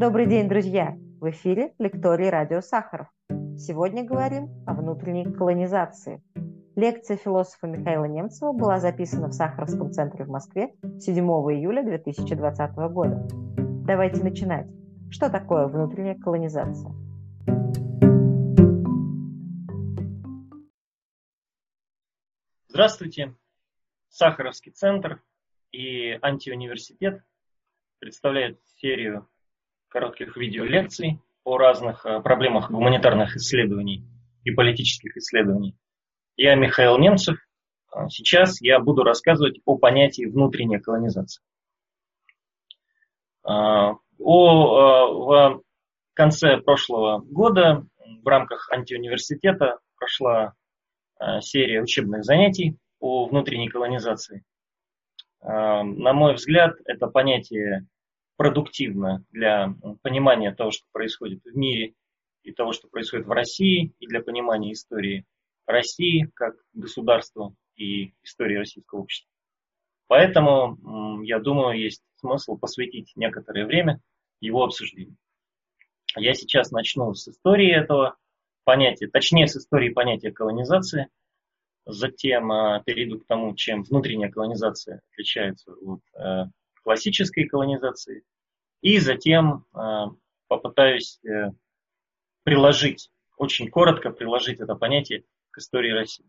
Добрый день, друзья! В эфире лекторий «Радио Сахаров». Сегодня говорим о внутренней колонизации. Лекция философа Михаила Немцева была записана в Сахаровском центре в Москве 7 июля 2020 года. Давайте начинать. Что такое внутренняя колонизация? Здравствуйте! Сахаровский центр и антиуниверситет представляют серию коротких видеолекций о разных проблемах гуманитарных исследований и политических исследований. Я Михаил Немцев. Сейчас я буду рассказывать о понятии внутренняя колонизация. В конце прошлого года в рамках антиуниверситета прошла серия учебных занятий о внутренней колонизации. На мой взгляд, это понятие продуктивно для понимания того, что происходит в мире, и того, что происходит в России, и для понимания истории России как государства и истории российского общества. Поэтому, я думаю, есть смысл посвятить некоторое время его обсуждению. Я сейчас начну с истории этого понятия, точнее, с истории понятия колонизации, затем перейду к тому, чем внутренняя колонизация отличается от классической колонизации, и затем попытаюсь очень коротко приложить это понятие к истории России.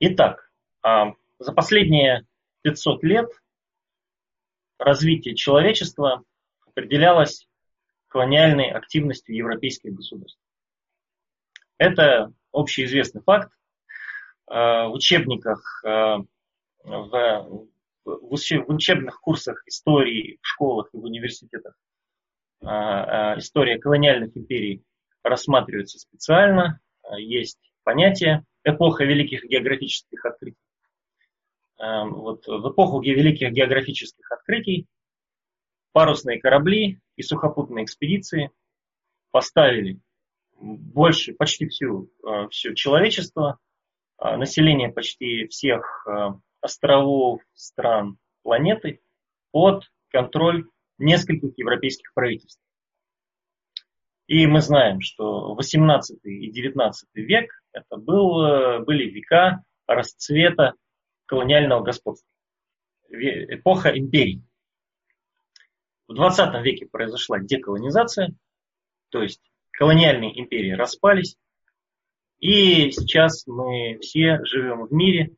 Итак, за последние 500 лет развитие человечества определялось колониальной активностью европейских государств. Это общеизвестный факт. В учебниках, в учебных курсах истории в школах и в университетах история колониальных империй рассматривается специально. Есть понятие эпоха великих географических открытий. Вот в эпоху великих географических открытий парусные корабли и сухопутные экспедиции поставили почти все человечество, население почти всех островов, стран, планеты под контроль нескольких европейских правительств. И мы знаем, что 18 и 19 век это были века расцвета колониального господства, эпоха империй. В 20 веке произошла деколонизация, то есть колониальные империи распались, и сейчас мы все живем в мире,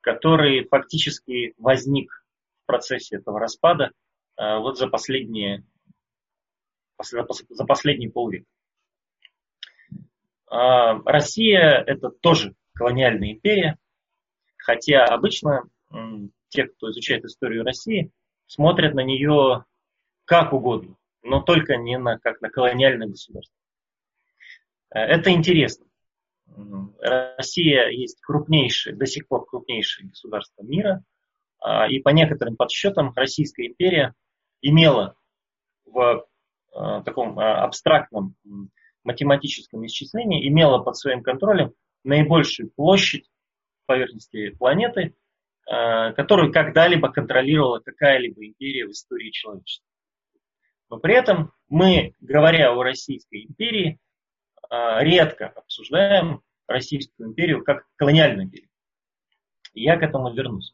который фактически возник в процессе этого распада вот за последние полвека. Россия – это тоже колониальная империя, хотя обычно те, кто изучает историю России, смотрят на нее как угодно, но только не как на колониальное государство. Это интересно. Россия есть до сих пор крупнейшее государство мира, и по некоторым подсчетам Российская империя имела в таком абстрактном математическом исчислении, имела под своим контролем наибольшую площадь поверхности планеты, которую когда-либо контролировала какая-либо империя в истории человечества. Но при этом мы, говоря о Российской империи, редко обсуждаем Российскую империю как колониальную империю. Я к этому вернусь.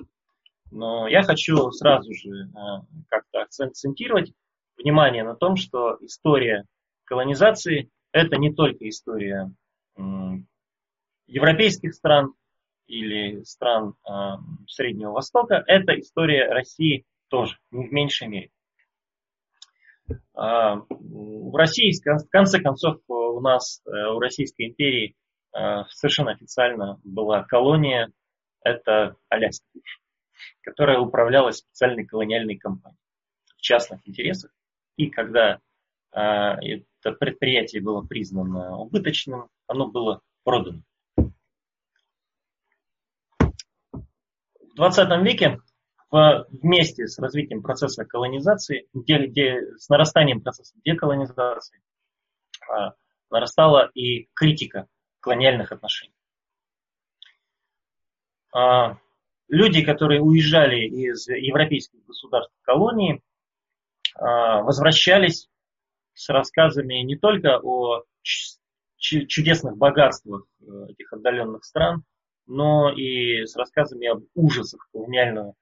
Но я хочу сразу же как-то акцентировать внимание на том, что история колонизации – это не только история европейских стран или стран Среднего Востока, это история России тоже, не в меньшей мере. В России, в конце концов, у Российской империи совершенно официально была колония, это Аляска, которая управлялась специальной колониальной компанией в частных интересах. И когда это предприятие было признано убыточным, оно было продано. В 20 веке вместе с развитием процесса колонизации, с нарастанием процесса деколонизации, нарастала и критика колониальных отношений. Люди, которые уезжали из европейских государств в колонии, возвращались с рассказами не только о чудесных богатствах этих отдаленных стран, но и с рассказами об ужасах колониальных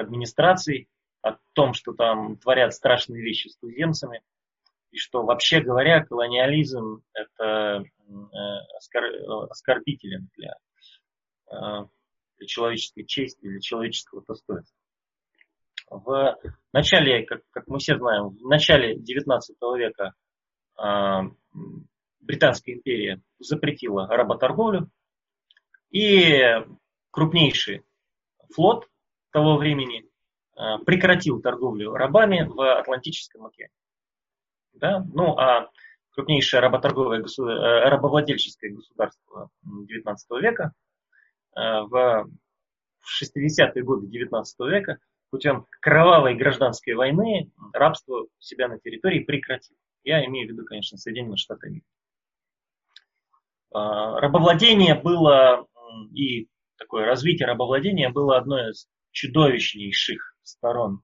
администраций, о том, что там творят страшные вещи с туземцами, и что, вообще говоря, колониализм – это оскорбителен для человеческой чести, для человеческого достоинства. В начале, как мы все знаем, в начале XIX века Британская империя запретила работорговлю, и крупнейший флот того времени прекратил торговлю рабами в Атлантическом океане. Да? Ну, а крупнейшее рабовладельческое государство XIX века в 60-е годы XIX века путем кровавой гражданской войны рабство у себя на территории прекратило. Я имею в виду, конечно, Соединенные Штаты Америки. Рабовладение было, и такое развитие рабовладения было одной из чудовищнейших сторон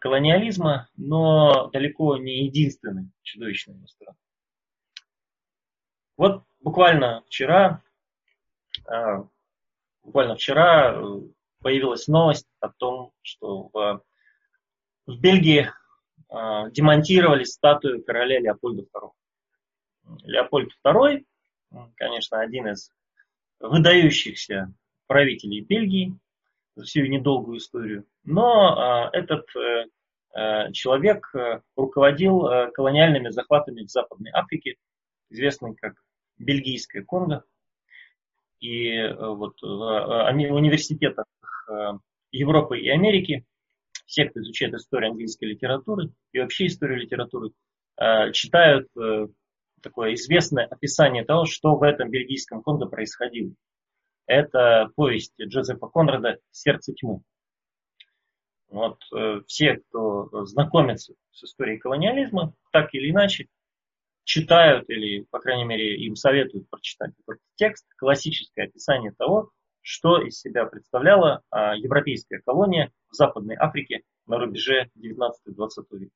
колониализма, но далеко не единственной чудовищной стороной. Вот буквально вчера появилась новость о том, что в Бельгии демонтировали статую короля Леопольда II. Леопольд II, конечно, один из выдающихся правителей Бельгии за всю недолгую историю, но этот человек руководил колониальными захватами в Западной Африке, известный как Бельгийское Конго. И вот в университетах Европы и Америки все, кто изучает историю английской литературы и вообще историю литературы, читают такое известное описание того, что в этом бельгийском Конго происходило. Это повесть Джозефа Конрада «Сердце тьмы». Вот, все, кто знакомится с историей колониализма, так или иначе, читают или, по крайней мере, им советуют прочитать этот текст, классическое описание того, что из себя представляла европейская колония в Западной Африке на рубеже 19-20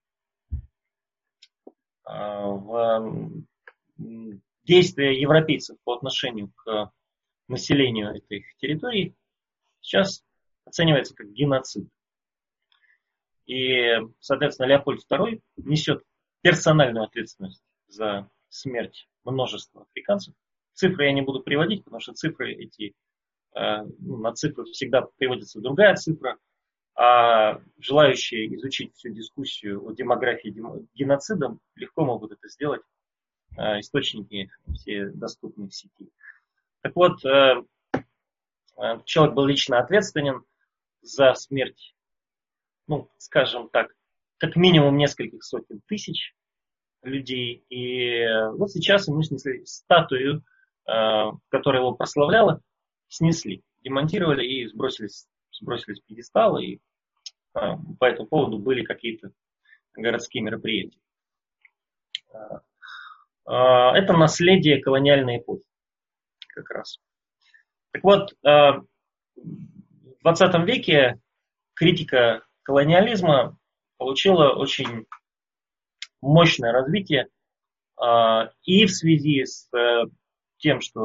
века. Действия европейцев по отношению к населению этих территорий сейчас оценивается как геноцид. И, соответственно, Леопольд II несет персональную ответственность за смерть множества африканцев. Цифры я не буду приводить, потому что цифры эти, на цифры всегда приводится другая цифра, а желающие изучить всю дискуссию о демографии геноцидом легко могут это сделать, источники все доступны в сети. Так вот, человек был лично ответственен за смерть, ну, скажем так, как минимум нескольких сотен тысяч людей. И вот сейчас ему снесли статую, которая его прославляла, снесли, демонтировали и сбросили с пьедестала, и по этому поводу были какие-то городские мероприятия. Это наследие колониальной эпохи как раз. Так вот, в 20 веке критика колониализма получила очень мощное развитие и в связи с тем, что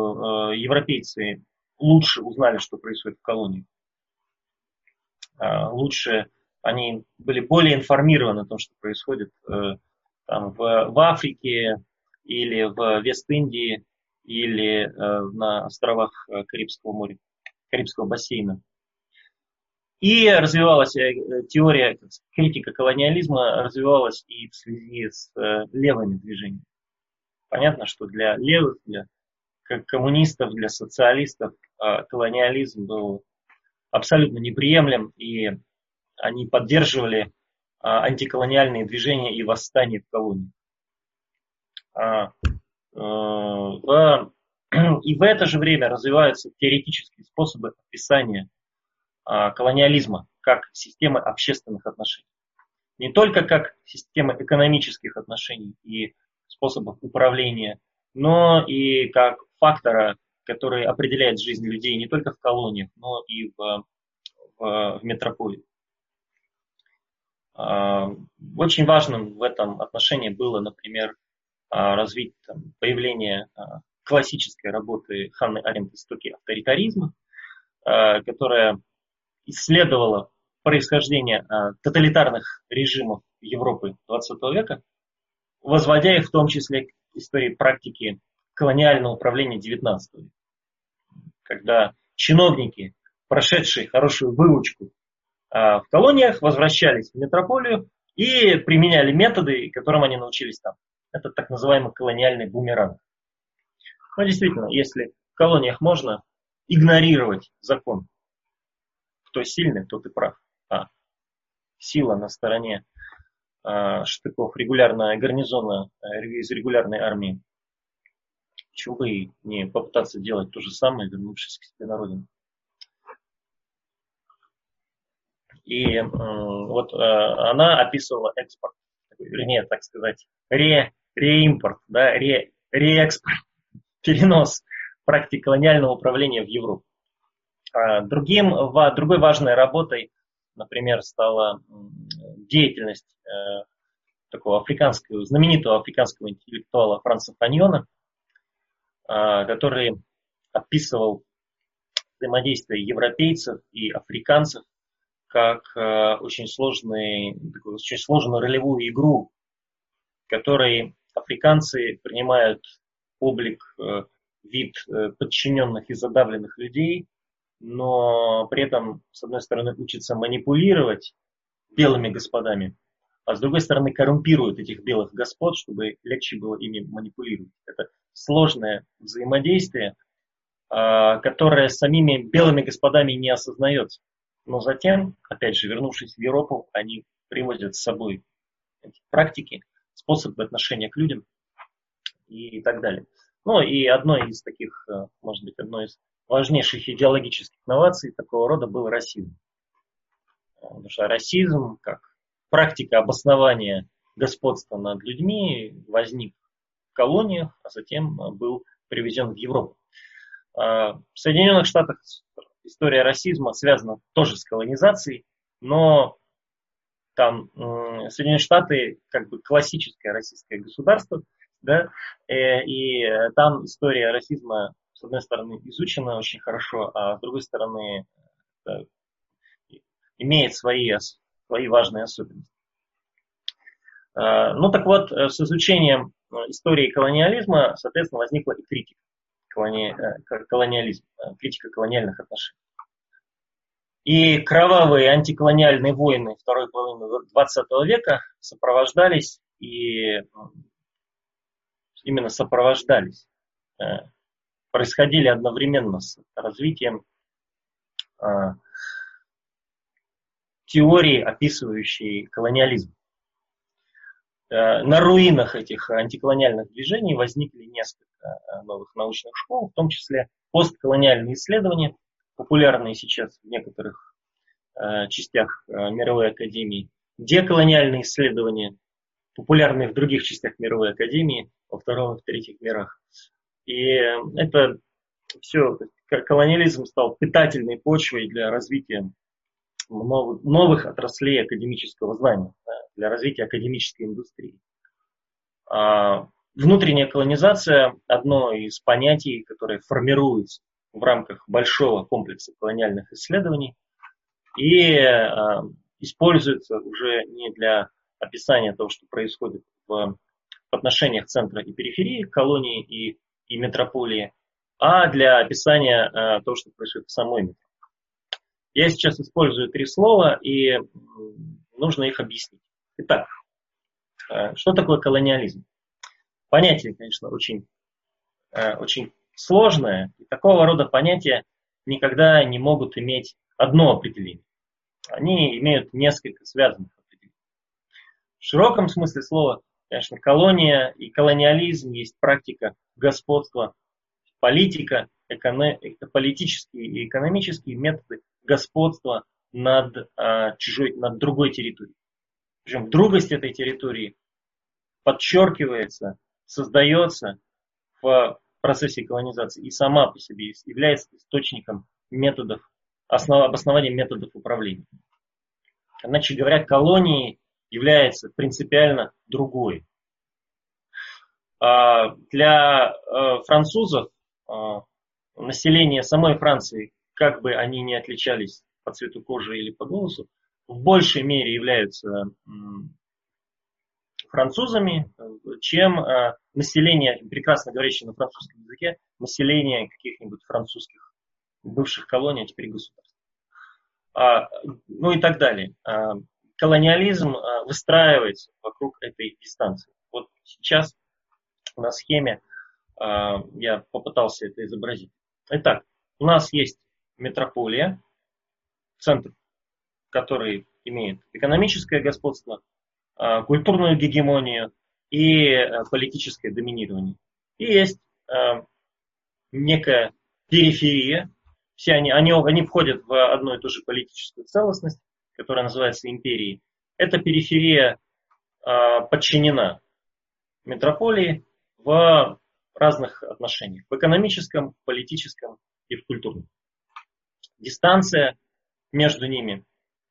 европейцы лучше узнали, что происходит в колонии, лучше они были более информированы о том, что происходит там, в Африке или в Вест-Индии, или на островах Карибского моря, Карибского бассейна. И развивалась теория, критика колониализма развивалась и в связи с левыми движениями. Понятно, что для левых, для коммунистов, для социалистов колониализм был абсолютно неприемлем, и они поддерживали антиколониальные движения и восстания в колонии. И в это же время развиваются теоретические способы описания колониализма как системы общественных отношений. Не только как системы экономических отношений и способов управления, но и как фактора, который определяет жизнь людей не только в колониях, но и в метрополии. Очень важным в этом отношении было, например, развить появление классической работы Ханны Аленкистоки «Авторитаризма», которая исследовала происхождение тоталитарных режимов Европы XX века, возводя их в том числе к истории практики колониального управления XIX века, когда чиновники, прошедшие хорошую выучку в колониях, возвращались в метрополию и применяли методы, которым они научились там. Это так называемый колониальный бумеранг. Но действительно, если в колониях можно игнорировать закон, кто сильный, тот и прав, а сила на стороне штыков регулярного гарнизона из регулярной армии, чего бы и не попытаться делать то же самое, вернувшись к себе на родину. И вот она описывала экспорт, вернее, так сказать, реимпорт, да, реэкспорт, перенос практик колониального управления в Европу. Другой важной работой, например, стала деятельность такого знаменитого африканского интеллектуала Франца Фаньона, который описывал взаимодействие европейцев и африканцев как очень сложную ролевую игру, в которой африканцы принимают облик, вид подчиненных и задавленных людей, но при этом, с одной стороны, учатся манипулировать белыми господами, а с другой стороны, коррумпируют этих белых господ, чтобы легче было ими манипулировать. Это сложное взаимодействие, которое самими белыми господами не осознается. Но затем, опять же, вернувшись в Европу, они привозят с собой эти практики, способы отношения к людям и так далее. Ну и одной из важнейших идеологических инноваций такого рода был расизм. Потому что расизм, как практика обоснования господства над людьми, возник в колониях, а затем был привезен в Европу. В Соединенных Штатах история расизма связана тоже с колонизацией, но там Соединенные Штаты как бы классическое российское государство, да, и там история расизма, с одной стороны, изучена очень хорошо, а с другой стороны, имеет свои важные особенности. Ну так вот, с изучением истории колониализма, соответственно, возникла и критика колониализма, критика колониальных отношений. И кровавые антиколониальные войны второй половины XX века сопровождались, происходили одновременно с развитием теории, описывающей колониализм. На руинах этих антиколониальных движений возникли несколько новых научных школ, в том числе постколониальные исследования, популярные сейчас в некоторых частях мировой академии, деколониальные исследования, популярные в других частях мировой академии, во втором и в третьих мирах. И это все, колониализм стал питательной почвой для развития новых отраслей академического знания, для развития академической индустрии. Внутренняя колонизация – одно из понятий, которое формируется в рамках большого комплекса колониальных исследований и используется уже не для описания того, что происходит в отношениях центра и периферии, колонии и метрополии, а для описания того, что происходит в самой метрополии. Я сейчас использую 3 слова, и нужно их объяснить. Итак, что такое колониализм? Понятие, конечно, очень сложное, и такого рода понятия никогда не могут иметь одно определение. Они имеют несколько связанных определений. В широком смысле слова, конечно, колония и колониализм есть практика господства, политика, политические и экономические методы господства над другой территорией. Причем другость этой территории подчеркивается, создается в процессе колонизации и сама по себе является источником обоснованием методов управления. Иначе говоря, колонии является принципиально другой. Для французов население самой Франции, как бы они ни отличались по цвету кожи или по голосу, в большей мере являются французами, чем население, прекрасно говорящее на французском языке, население каких-нибудь французских бывших колоний, а теперь государств. Ну и так далее. Колониализм выстраивается вокруг этой дистанции. Вот сейчас на схеме я попытался это изобразить. Итак, у нас есть метрополия, центр, который имеет экономическое господство, культурную гегемонию и политическое доминирование. И есть некая периферия, все они входят в одну и ту же политическую целостность, которая называется империей. Эта периферия подчинена метрополии в разных отношениях, в экономическом, политическом и в культурном. Дистанция между ними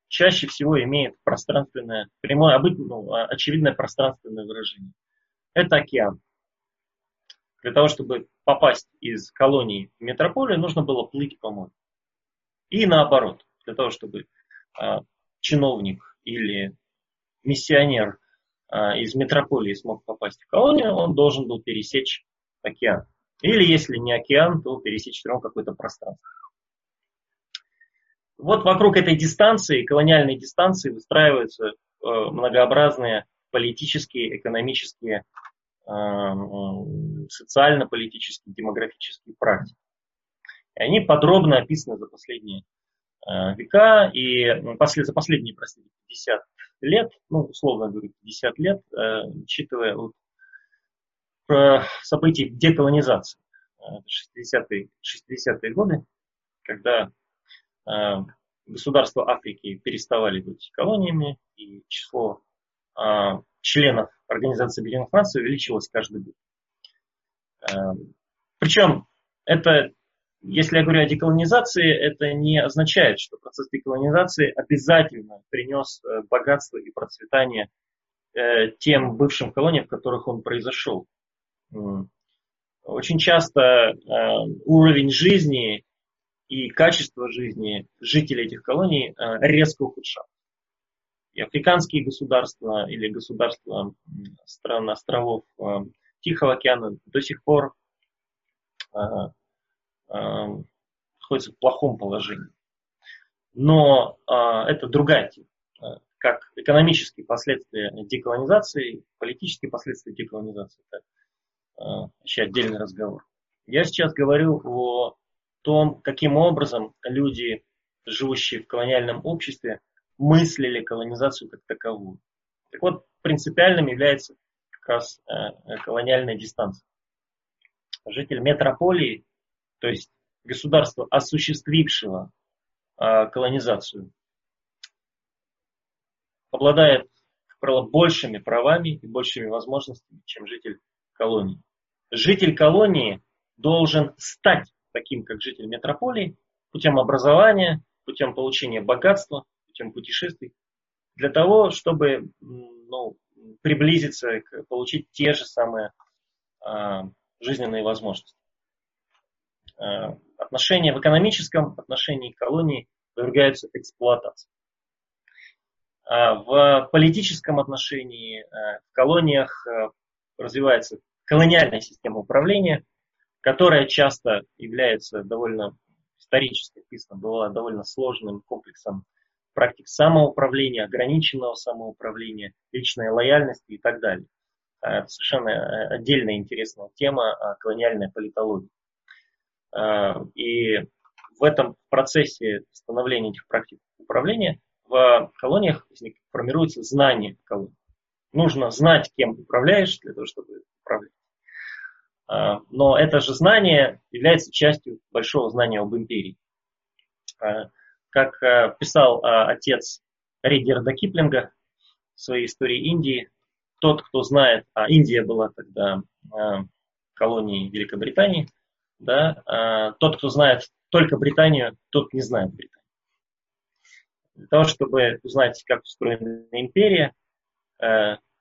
чаще всего имеет пространственное, прямое, очевидное пространственное выражение. Это океан. Для того, чтобы попасть из колонии в метрополию, нужно было плыть по морю. И наоборот, для того, чтобы чиновник или миссионер из метрополии смог попасть в колонию, он должен был пересечь океан. Или если не океан, то пересечь все равно какое-то пространство. Вот вокруг этой дистанции, колониальной дистанции, выстраиваются многообразные политические, экономические, социально-политические, демографические практики. И они подробно описаны за последние века и за последние, простите, 50 лет, ну, условно говоря, 50 лет, учитывая события деколонизации 60-е годы, когда государства Африки переставали быть колониями, и число членов Организации Объединенных Наций увеличилось каждый год. Причем, это, если я говорю о деколонизации, это не означает, что процесс деколонизации обязательно принес богатство и процветание тем бывшим колониям, в которых он произошел. Очень часто уровень жизни и качество жизни жителей этих колоний резко ухудшалось. И африканские государства или государства стран островов Тихого океана до сих пор находятся в плохом положении. Но это другая тема. Как экономические последствия деколонизации, политические последствия деколонизации. Это еще отдельный разговор. Я сейчас говорю о том, каким образом люди, живущие в колониальном обществе, мыслили колонизацию как таковую. Так вот, принципиальным является как раз колониальная дистанция. Житель метрополии, то есть государства, осуществившего колонизацию, обладает, как правило, большими правами и большими возможностями, чем житель колонии. Житель колонии должен стать таким, как житель метрополии, путем образования, путем получения богатства, путем путешествий, для того, чтобы приблизиться, получить те же самые жизненные возможности. Отношения в экономическом отношении колонии подвергаются эксплуатации. В политическом отношении в колониях развивается колониальная система управления, которая часто является довольно исторически описана, была довольно сложным комплексом практик самоуправления, ограниченного самоуправления, личной лояльности и так далее. Это совершенно отдельная интересная тема колониальной политологии. И в этом процессе становления этих практик управления в колониях формируется знание колонии. Нужно знать, кем управляешь, для того, чтобы управлять. Но это же знание является частью большого знания об империи. Как писал отец Редьярда Киплинга в своей истории Индии, тот, кто знает, а Индия была тогда колонией Великобритании, да, тот, кто знает только Британию, тот не знает Британию. Для того, чтобы узнать, как устроена империя,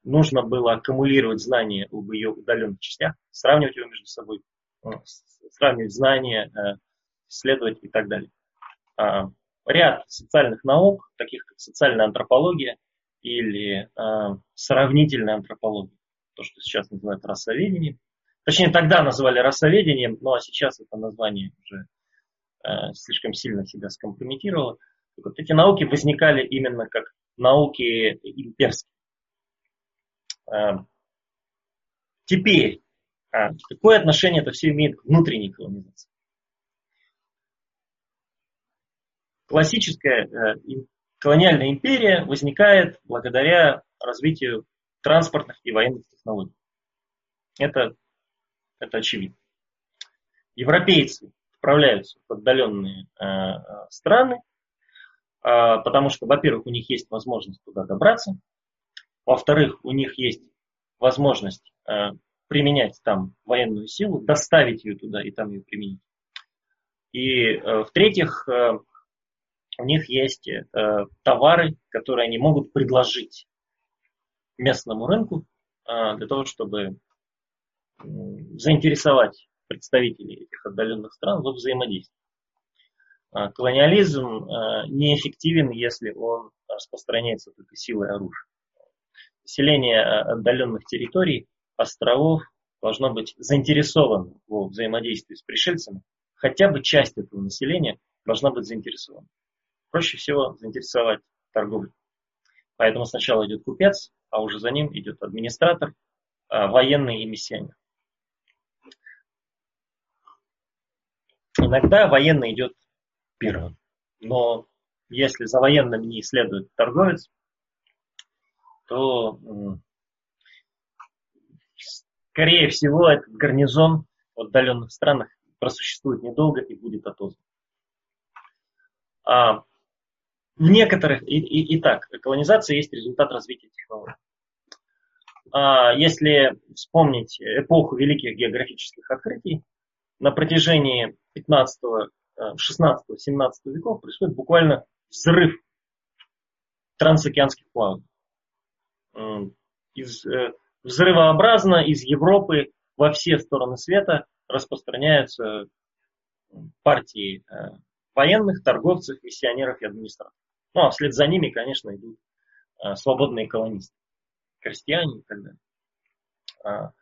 нужно было аккумулировать знания об ее удаленных частях, сравнивать ее между собой, сравнивать знания, исследовать и так далее. Ряд социальных наук, таких как социальная антропология или сравнительная антропология, то, что сейчас называют расоведением, точнее, тогда называли расоведением, ну а сейчас это название уже слишком сильно себя скомпрометировало. Вот эти науки возникали именно как науки имперские. Теперь, какое отношение это все имеет к внутренней колонизации? Классическая колониальная империя возникает благодаря развитию транспортных и военных технологий. Это очевидно. Европейцы отправляются в отдаленные страны, потому что, во-первых, у них есть возможность туда добраться, во-вторых, у них есть возможность применять там военную силу, доставить ее туда и там ее применить. И, в-третьих, у них есть товары, которые они могут предложить местному рынку для того, чтобы заинтересовать представителей этих отдаленных стран во взаимодействии. Колониализм неэффективен, если он распространяется только силой оружия. Население отдаленных территорий, островов должно быть заинтересовано во взаимодействии с пришельцами. Хотя бы часть этого населения должна быть заинтересована. Проще всего заинтересовать торговлю. Поэтому сначала идет купец, а уже за ним идет администратор, военный и миссионер. Иногда военный идет первым. Но если за военным не следует торговец, то, скорее всего, этот гарнизон в отдаленных странах просуществует недолго и будет отозван. В некоторых, итак, колонизация есть результат развития технологий. Если вспомнить эпоху великих географических открытий, на протяжении 15-го, 16-го, 17-го веков происходит буквально взрыв трансокеанских плаваний. Взрывообразно из Европы во все стороны света распространяются партии военных, торговцев, миссионеров и администраторов. Ну а вслед за ними, конечно, идут свободные колонисты, крестьяне и так далее.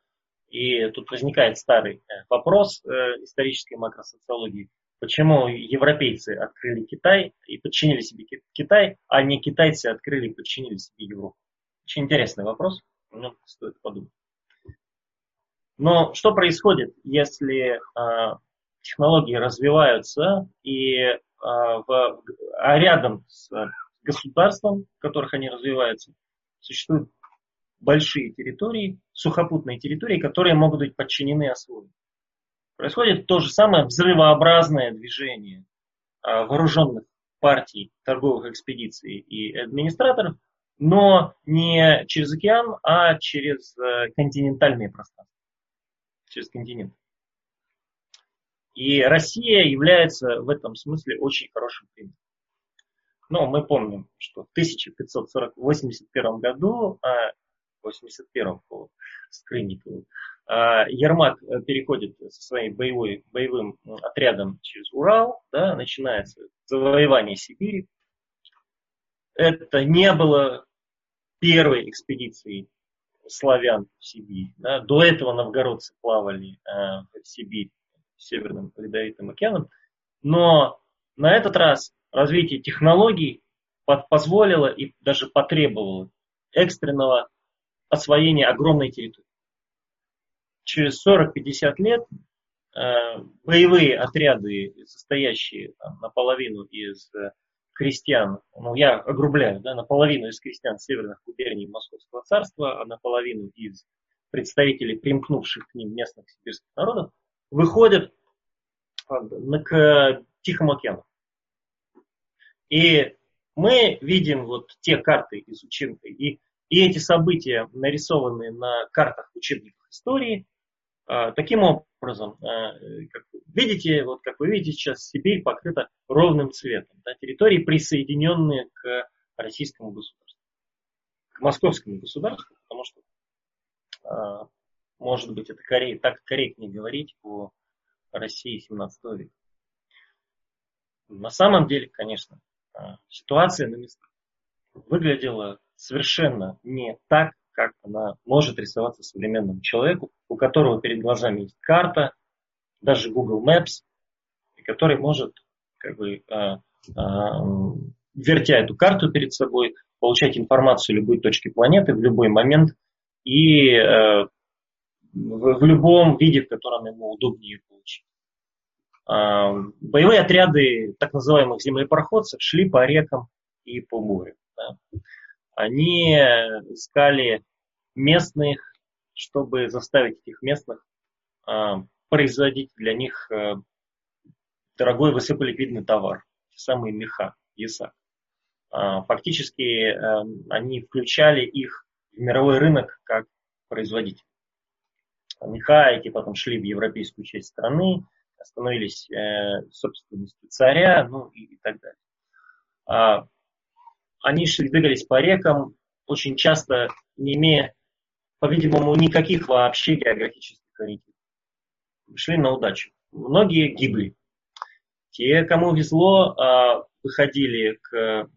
И тут возникает старый вопрос исторической макросоциологии. Почему европейцы открыли Китай и подчинили себе Китай, а не китайцы открыли и подчинили себе Европу? Очень интересный вопрос, о нем стоит подумать. Но что происходит, если технологии развиваются, и рядом с государством, в которых они развиваются, существуют большие территории, сухопутные территории, которые могут быть подчинены освоению. Происходит то же самое взрывообразное движение вооруженных партий, торговых экспедиций и администраторов, но не через океан, а через континентальные пространства, через континент. И Россия является в этом смысле очень хорошим примером. Но мы помним, что в 1581 году, 81 по Скрынникову, Ермак переходит со своим боевым отрядом через Урал, да, начинается завоевание Сибири. Это не было первой экспедицией славян в Сибирь. Да. До этого новгородцы плавали в Сибирь. Северным Ледовитым океаном, но на этот раз развитие технологий позволило и даже потребовало экстренного освоения огромной территории. Через 40-50 лет боевые отряды, состоящие наполовину из крестьян, ну я огрубляю, да, наполовину из крестьян северных губерний Московского царства, а наполовину из представителей, примкнувших к ним местных сибирских народов, выходят к Тихому океану. И мы видим вот те карты из учебников, и эти события нарисованы на картах учебников истории. Таким образом, как вы видите сейчас, Сибирь покрыта ровным цветом. Да, территории, присоединенные к российскому государству. к московскому государству, потому что, может быть, это так корректнее говорить по России 17 века. На самом деле, конечно, ситуация на местах выглядела совершенно не так, как она может рисоваться современному человеку, у которого перед глазами есть карта, даже Google Maps, который может, вертя эту карту перед собой, получать информацию о любой точке планеты в любой момент и в любом виде, в котором ему удобнее получить. Боевые отряды так называемых землепароходцев шли по рекам и по морю. Да. Они искали местных, чтобы заставить этих местных производить для них дорогой высоколиквидный товар, те самые меха, ясак. Фактически они включали их в мировой рынок как производитель. Меха эти потом шли в европейскую часть страны, становились собственностью царя, и так далее. Они двигались по рекам, очень часто не имея, по-видимому, никаких вообще географических ориентиров. Шли на удачу. Многие гибли. Те, кому везло, выходили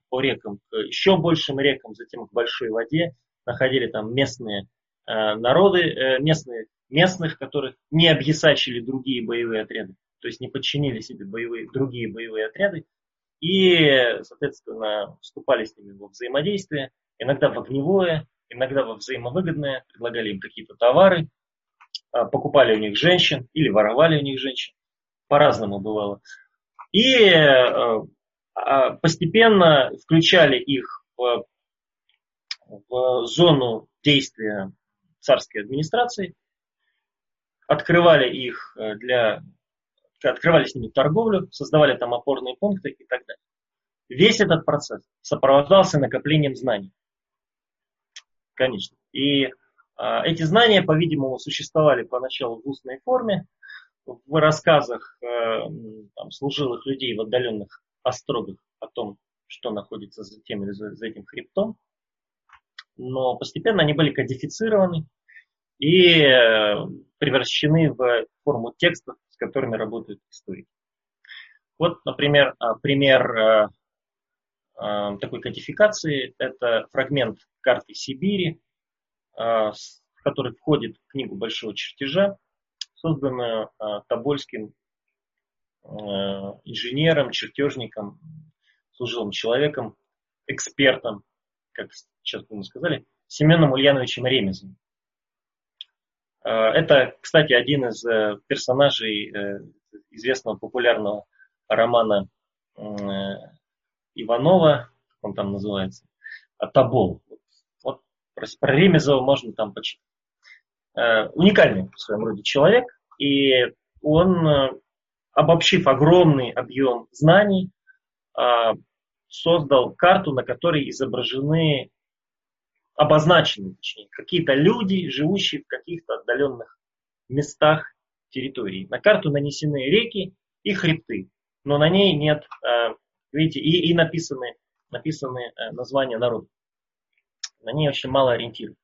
по рекам к еще большим рекам, затем к большой воде, находили там местные народы, местных, которых не объясачили другие боевые отряды, то есть не подчинили себе другие боевые отряды, и, соответственно, вступали с ними во взаимодействие, иногда в огневое, иногда во взаимовыгодное, предлагали им какие-то товары, покупали у них женщин или воровали у них женщин, по-разному бывало. И постепенно включали их в зону действия царской администрации, открывали с ними торговлю, создавали там опорные пункты и так далее. Весь этот процесс сопровождался накоплением знаний. Конечно. И эти знания, по-видимому, существовали поначалу в устной форме, в рассказах служилых людей в отдаленных острогах о том, что находится за тем или за этим хребтом. Но постепенно они были кодифицированы и превращены в форму текстов, с которыми работают историки. Вот, например, пример такой кодификации – это фрагмент карты Сибири, который входит в книгу Большого чертежа, созданную тобольским инженером, чертежником, служилым человеком, экспертом, как сейчас мы сказали, Семеном Ульяновичем Ремизовым. Это, кстати, один из персонажей известного популярного романа Иванова, как он там называется, «Тобол». Вот про Ремизова можно там почитать. Уникальный в своем роде человек, и он, обобщив огромный объем знаний, создал карту, на которой обозначены какие-то люди, живущие в каких-то отдаленных местах территории. На карту нанесены реки и хребты, но на ней нет, видите, и написаны названия народов. На ней очень мало ориентиров.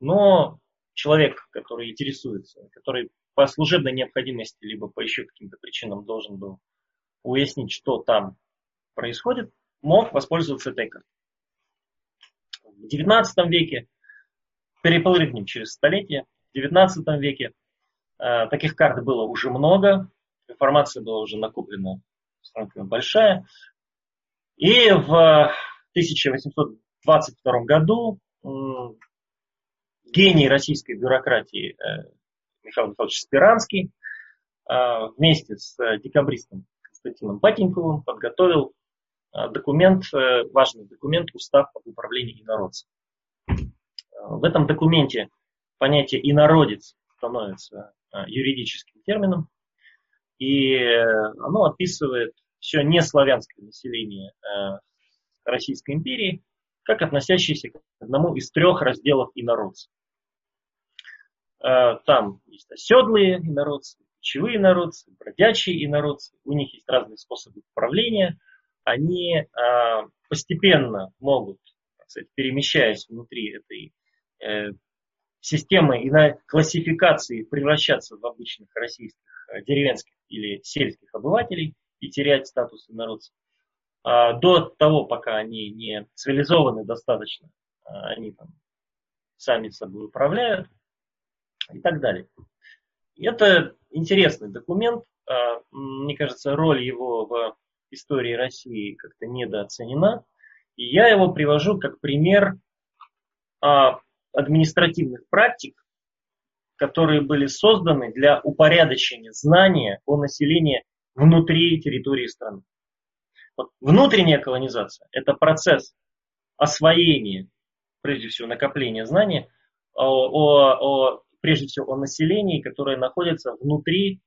Но человек, который интересуется, который по служебной необходимости, либо по еще каким-то причинам должен был уяснить, что там происходит, мог воспользоваться этой картой. В XIX веке, перепрыгнем через столетие, в XIX веке таких карт было уже много, информация была уже накоплена сравнительно большая. И в 1822 году гений российской бюрократии Михаил Михайлович Сперанский вместе с декабристом Константином Батеньковым подготовил важный документ «Устав об управлении инородцами». В этом документе понятие «инородец» становится юридическим термином, и оно описывает все неславянское население Российской империи как относящееся к одному из трех разделов инородцев. Там есть оседлые инородцы, кочевые инородцы, бродячие инородцы. У них есть разные способы управления. Они постепенно могут сказать, перемещаясь внутри этой системы и на классификации превращаться в обычных российских деревенских или сельских обывателей и терять статус инородцев. До того, пока они не цивилизованы достаточно, они там сами собой управляют и так далее. Это интересный документ. Мне кажется, роль его в истории России как-то недооценена. И я его привожу как пример административных практик, которые были созданы для упорядочения знания о населении внутри территории страны. Вот внутренняя колонизация – это процесс освоения, прежде всего, накопления знаний, прежде всего о населении, которое находится внутри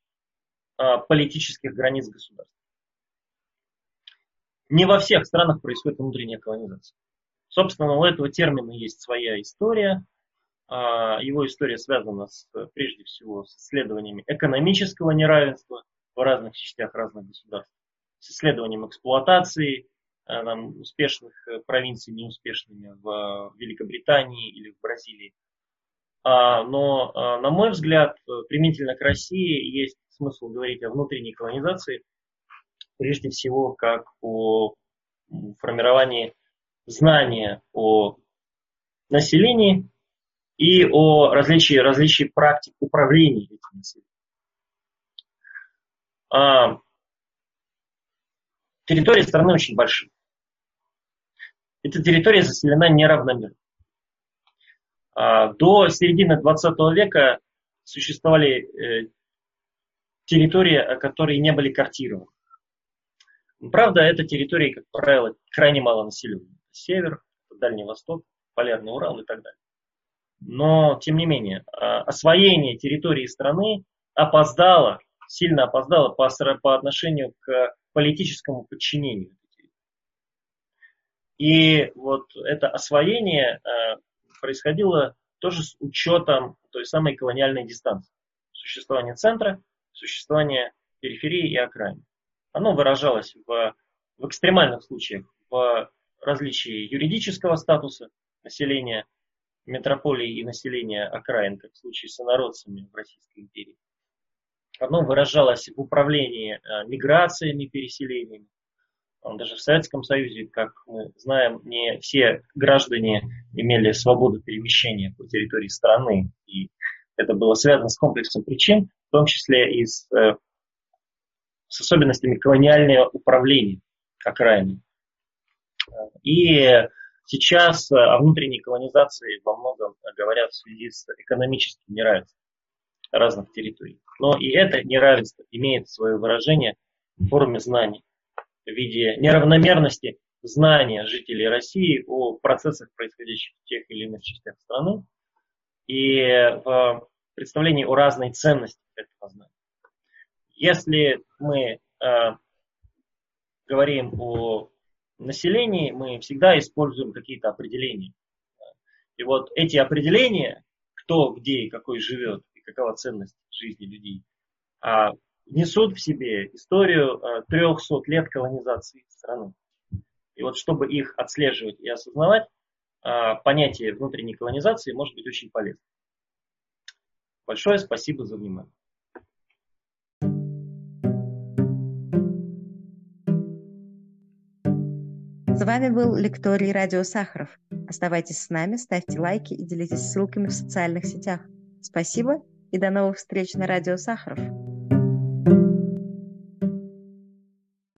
политических границ государства. Не во всех странах происходит внутренняя колонизация. Собственно, у этого термина есть своя история. Его история связана прежде всего с исследованиями экономического неравенства в разных частях разных государств, с исследованием эксплуатации успешных провинций неуспешными в Великобритании или в Бразилии. Но, на мой взгляд, применительно к России есть смысл говорить о внутренней колонизации, прежде всего, как о формировании знания о населении и о различии практик управления этим населением. Территории страны очень большие. Эта территория заселена неравномерно. До середины 20 века существовали территории, которые не были картированы. Правда, это территории, как правило, крайне мало населены. Север, Дальний Восток, Полярный Урал и так далее. Но, тем не менее, освоение территории страны сильно опоздало по отношению к политическому подчинению. И вот это освоение происходило тоже с учетом той самой колониальной дистанции. Существование центра, существование периферии и окраины. Оно выражалось в экстремальных случаях в различии юридического статуса населения метрополии и населения окраин, как в случае с инородцами в Российской империи. Оно выражалось в управлении миграциями, переселениями. Даже в Советском Союзе, как мы знаем, не все граждане имели свободу перемещения по территории страны. И это было связано с комплексом причин, в том числе и с особенностями колониального управления окраинами. И сейчас о внутренней колонизации во многом говорят в связи с экономическим неравенством разных территорий. Но и это неравенство имеет свое выражение в форме знаний, в виде неравномерности знания жителей России о процессах, происходящих в тех или иных частях страны, и в представлении о разной ценности этого знания. Если мы говорим о населении, мы всегда используем какие-то определения. И вот эти определения, кто, где и какой живет, и какова ценность жизни людей, несут в себе историю 300 лет колонизации страны. И вот чтобы их отслеживать и осознавать, понятие внутренней колонизации может быть очень полезно. Большое спасибо за внимание. С вами был лекторий Радио Сахаров. Оставайтесь с нами, ставьте лайки и делитесь ссылками в социальных сетях. Спасибо и до новых встреч на Радио Сахаров.